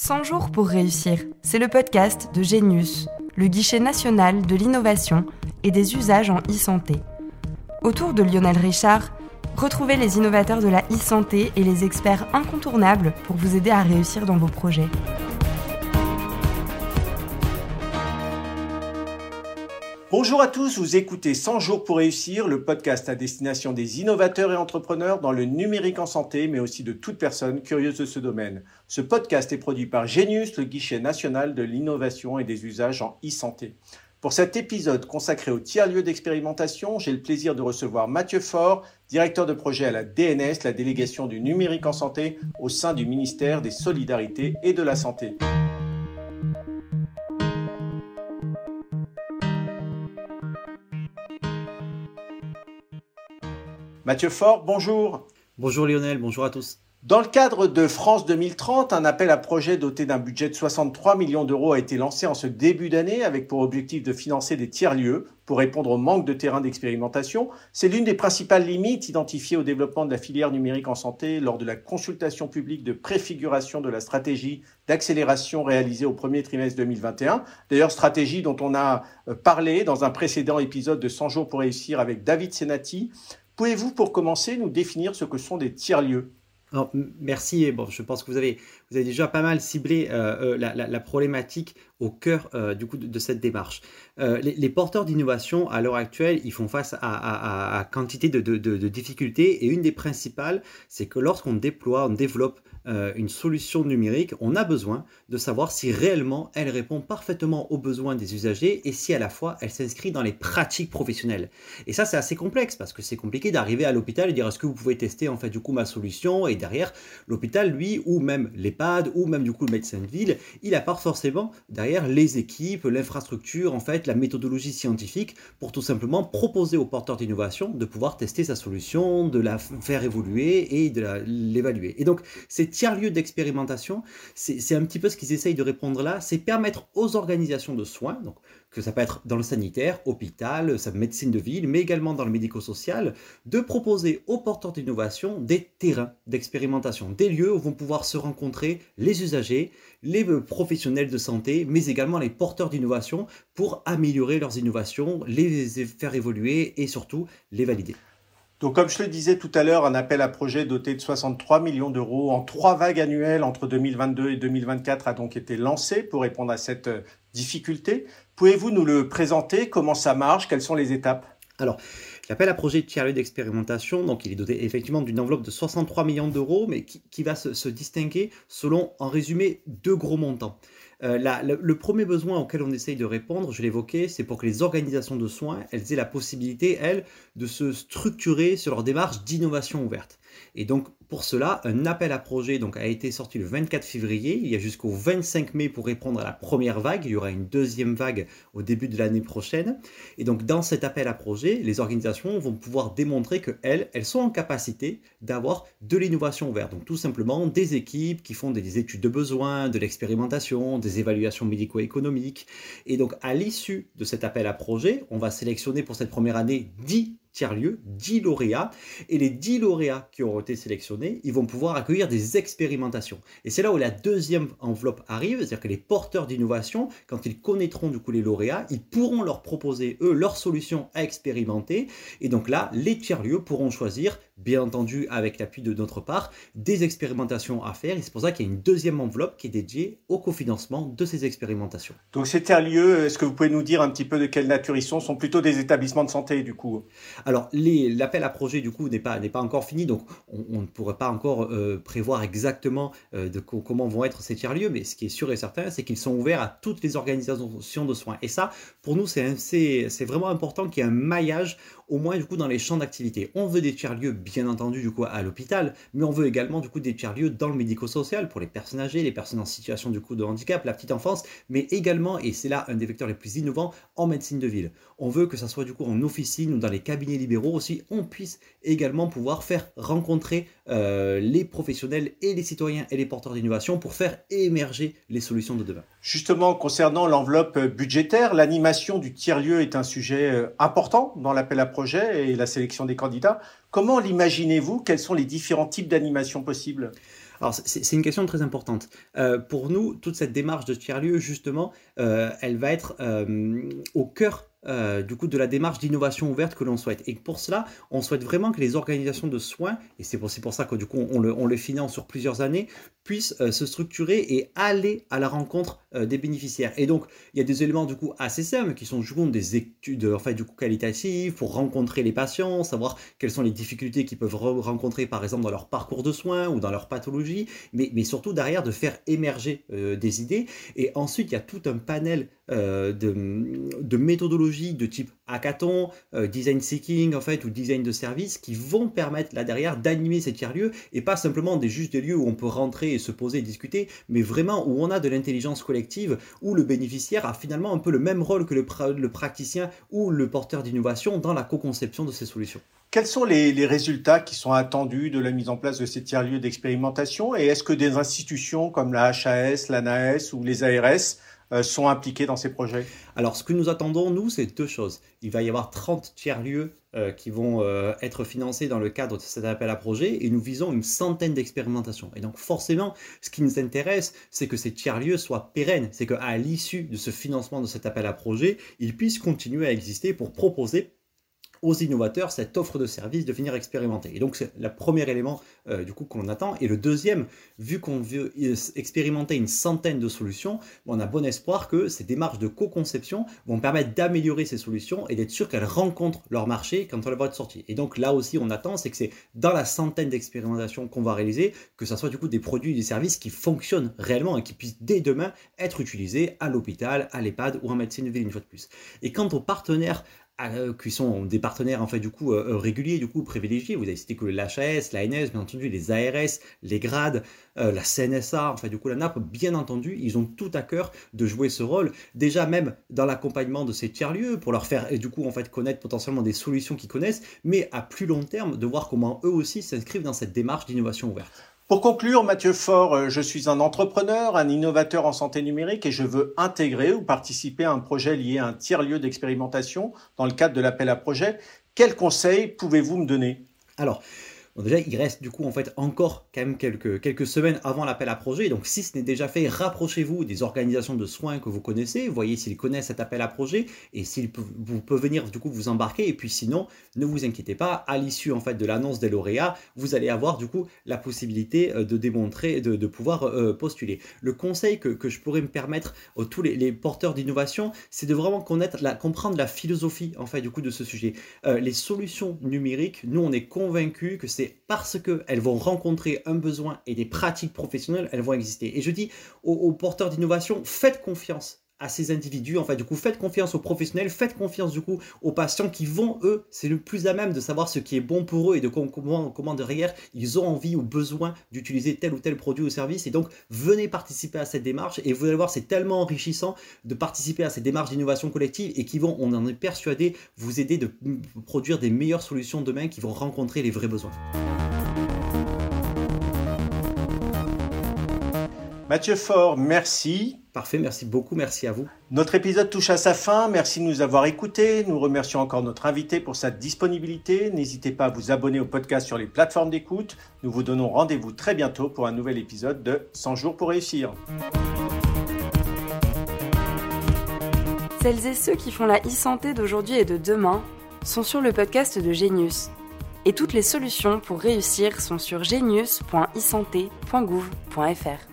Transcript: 100 jours pour réussir, c'est le podcast de G_NIUS, le guichet national de l'innovation et des usages en e-santé. Autour de Lionel Richard, retrouvez les innovateurs de la e-santé et les experts incontournables pour vous aider à réussir dans vos projets. Bonjour à tous, vous écoutez 100 jours pour réussir, le podcast à destination des innovateurs et entrepreneurs dans le numérique en santé, mais aussi de toute personne curieuse de ce domaine. Ce podcast est produit par G_NIUS, le guichet national de l'innovation et des usages en e-santé. Pour cet épisode consacré aux tiers-lieux d'expérimentation, j'ai le plaisir de recevoir Mathieu Fort, directeur de projet à la DNS, la délégation du numérique en santé, au sein du ministère des Solidarités et de la Santé. Mathieu Fort, bonjour. Bonjour Lionel, bonjour à tous. Dans le cadre de France 2030, un appel à projets doté d'un budget de 63 millions d'euros a été lancé en ce début d'année avec pour objectif de financer des tiers-lieux pour répondre au manque de terrain d'expérimentation. C'est l'une des principales limites identifiées au développement de la filière numérique en santé lors de la consultation publique de préfiguration de la stratégie d'accélération réalisée au premier trimestre 2021. D'ailleurs, stratégie dont on a parlé dans un précédent épisode de 100 jours pour réussir avec David Senati. Pouvez-vous, pour commencer, nous définir ce que sont des tiers-lieux ? Alors, merci. Et bon, je pense que vous avez déjà pas mal ciblé la problématique au cœur de cette démarche. Les porteurs d'innovation, à l'heure actuelle, ils font face à quantité de difficultés. Et une des principales, c'est que lorsqu'on développe une solution numérique, on a besoin de savoir si réellement elle répond parfaitement aux besoins des usagers et si à la fois elle s'inscrit dans les pratiques professionnelles. Et ça, c'est assez complexe parce que c'est compliqué d'arriver à l'hôpital et dire est-ce que vous pouvez tester en fait du coup ma solution, et derrière l'hôpital lui, ou même l'EHPAD, ou même du coup le médecin de ville, il n'a pas forcément derrière les équipes, l'infrastructure, en fait la méthodologie scientifique pour tout simplement proposer aux porteurs d'innovation de pouvoir tester sa solution, de la faire évoluer et de l'évaluer. Et donc c'est tiers-lieu d'expérimentation, c'est un petit peu ce qu'ils essayent de répondre là, c'est permettre aux organisations de soins, donc que ça peut être dans le sanitaire, hôpital, médecine de ville, mais également dans le médico-social, de proposer aux porteurs d'innovation des terrains d'expérimentation, des lieux où vont pouvoir se rencontrer les usagers, les professionnels de santé, mais également les porteurs d'innovation pour améliorer leurs innovations, les faire évoluer et surtout les valider. Donc, comme je le disais tout à l'heure, un appel à projet doté de 63 millions d'euros en 3 vagues annuelles entre 2022 et 2024 a donc été lancé pour répondre à cette difficulté. Pouvez-vous nous le présenter? Comment ça marche? Quelles sont les étapes? Alors, l'appel à projet de tiers-lieu d'expérimentation, donc il est doté effectivement d'une enveloppe de 63 millions d'euros, mais qui va se distinguer selon, en résumé, 2 gros montants. Le premier besoin auquel on essaye de répondre, je l'évoquais, c'est pour que les organisations de soins, elles aient la possibilité, elles, de se structurer sur leur démarche d'innovation ouverte. Et donc, pour cela, un appel à projet donc, a été sorti le 24 février. Il y a jusqu'au 25 mai pour répondre à la première vague. Il y aura une deuxième vague au début de l'année prochaine. Et donc, dans cet appel à projet, les organisations vont pouvoir démontrer qu'elles sont en capacité d'avoir de l'innovation ouverte. Donc, tout simplement, des équipes qui font des études de besoins, de l'expérimentation, des évaluations médico-économiques. Et donc, à l'issue de cet appel à projet, on va sélectionner pour cette première année 10 tiers-lieux, 10 lauréats, et les 10 lauréats qui auront été sélectionnés, ils vont pouvoir accueillir des expérimentations. Et c'est là où la deuxième enveloppe arrive, c'est-à-dire que les porteurs d'innovation, quand ils connaîtront du coup les lauréats, ils pourront leur proposer, eux, leurs solutions à expérimenter. Et donc là, les tiers-lieux pourront choisir, bien entendu avec l'appui de notre part, des expérimentations à faire. Et c'est pour ça qu'il y a une deuxième enveloppe qui est dédiée au cofinancement de ces expérimentations. Donc ces tiers-lieux, est-ce que vous pouvez nous dire un petit peu de quelle nature ils sont? Sont plutôt des établissements de santé du coup? Alors, l'appel à projet, du coup, n'est pas encore fini, donc on ne pourrait pas encore prévoir exactement comment vont être ces tiers-lieux, mais ce qui est sûr et certain, c'est qu'ils sont ouverts à toutes les organisations de soins. Et ça, pour nous, c'est vraiment important qu'il y ait un maillage, au moins, du coup, dans les champs d'activité. On veut des tiers-lieux, bien entendu, du coup, à l'hôpital, mais on veut également, du coup, des tiers-lieux dans le médico-social, pour les personnes âgées, les personnes en situation, du coup, de handicap, la petite enfance, mais également, et c'est là un des vecteurs les plus innovants, en médecine de ville. On veut que ça soit, du coup, en officine ou dans les cabinets libéraux aussi, on puisse également pouvoir faire rencontrer les professionnels et les citoyens et les porteurs d'innovation pour faire émerger les solutions de demain. Justement, concernant l'enveloppe budgétaire, l'animation du tiers-lieu est un sujet important dans l'appel à projet et la sélection des candidats. Comment l'imaginez-vous? Quels sont les différents types d'animation possibles? Alors, c'est une question très importante. Pour nous, toute cette démarche de tiers-lieu, justement, elle va être au cœur du coup de la démarche d'innovation ouverte que l'on souhaite. Et pour cela, on souhaite vraiment que les organisations de soins, et c'est pour ça que du coup on le finance sur plusieurs années, puissent se structurer et aller à la rencontre des bénéficiaires. Et donc il y a des éléments du coup assez simples qui sont du coup des études du coup qualitatives pour rencontrer les patients, savoir quelles sont les difficultés qu'ils peuvent rencontrer par exemple dans leur parcours de soins ou dans leur pathologie, mais surtout derrière de faire émerger des idées. Et ensuite il y a tout un panel de méthodologies de type hackathon, design thinking ou design de service qui vont permettre là derrière d'animer ces tiers-lieux et pas simplement juste des lieux où on peut rentrer et se poser et discuter, mais vraiment où on a de l'intelligence collective, où le bénéficiaire a finalement un peu le même rôle que le praticien ou le porteur d'innovation dans la co-conception de ces solutions. Quels sont les résultats qui sont attendus de la mise en place de ces tiers-lieux d'expérimentation, et est-ce que des institutions comme la HAS, la NAS ou les ARS sont impliqués dans ces projets? Alors, ce que nous attendons, nous, c'est deux choses. Il va y avoir 30 tiers-lieux qui vont être financés dans le cadre de cet appel à projet, et nous visons une centaine d'expérimentations. Et donc forcément, ce qui nous intéresse, c'est que ces tiers-lieux soient pérennes, c'est qu'à l'issue de ce financement de cet appel à projet, ils puissent continuer à exister pour proposer aux innovateurs cette offre de service de venir expérimenter. Et donc c'est le premier élément du coup qu'on attend. Et le deuxième, vu qu'on veut expérimenter une centaine de solutions, on a bon espoir que ces démarches de co-conception vont permettre d'améliorer ces solutions et d'être sûr qu'elles rencontrent leur marché quand on les voit de sortie. Et donc là aussi on attend, c'est que c'est dans la centaine d'expérimentations qu'on va réaliser, que ce soit du coup des produits et des services qui fonctionnent réellement et qui puissent dès demain être utilisés à l'hôpital, à l'EHPAD ou en médecine de ville une fois de plus. Et quant aux partenaires qui sont des partenaires réguliers, privilégiés. Vous avez cité que l'HAS, l'ANS, bien entendu, les ARS, les grades, la CNSA, la NAP, bien entendu, ils ont tout à cœur de jouer ce rôle, déjà même dans l'accompagnement de ces tiers-lieux, pour leur faire connaître potentiellement des solutions qu'ils connaissent, mais à plus long terme, de voir comment eux aussi s'inscrivent dans cette démarche d'innovation ouverte. Pour conclure, Mathieu Fort, je suis un entrepreneur, un innovateur en santé numérique et je veux intégrer ou participer à un projet lié à un tiers-lieu d'expérimentation dans le cadre de l'appel à projet. Quels conseils pouvez-vous me donner? Alors, déjà, il reste encore quand même quelques semaines avant l'appel à projet. Donc, si ce n'est déjà fait, rapprochez-vous des organisations de soins que vous connaissez. Voyez s'ils connaissent cet appel à projet et s'ils peuvent venir vous embarquer. Et puis sinon, ne vous inquiétez pas. À l'issue de l'annonce des lauréats, vous allez avoir la possibilité de démontrer, de pouvoir postuler. Le conseil que je pourrais me permettre à tous les porteurs d'innovation, c'est de vraiment comprendre la philosophie de ce sujet. Les solutions numériques, nous, on est convaincus que c'est parce qu'elles vont rencontrer un besoin et des pratiques professionnelles, elles vont exister. Et je dis aux porteurs d'innovation, faites confiance à ces individus, faites confiance aux professionnels, faites confiance aux patients qui vont, eux, c'est le plus à même de savoir ce qui est bon pour eux et de comment derrière ils ont envie ou besoin d'utiliser tel ou tel produit ou service. Et donc venez participer à cette démarche et vous allez voir, c'est tellement enrichissant de participer à ces démarches d'innovation collective et qui vont, on en est persuadé, vous aider de produire des meilleures solutions demain qui vont rencontrer les vrais besoins. Mathieu Fort, merci. Parfait, merci beaucoup, merci à vous. Notre épisode touche à sa fin, merci de nous avoir écoutés. Nous remercions encore notre invité pour sa disponibilité. N'hésitez pas à vous abonner au podcast sur les plateformes d'écoute. Nous vous donnons rendez-vous très bientôt pour un nouvel épisode de 100 jours pour réussir. Celles et ceux qui font la e-santé d'aujourd'hui et de demain sont sur le podcast de G_NIUS. Et toutes les solutions pour réussir sont sur genius.isanté.gouv.fr.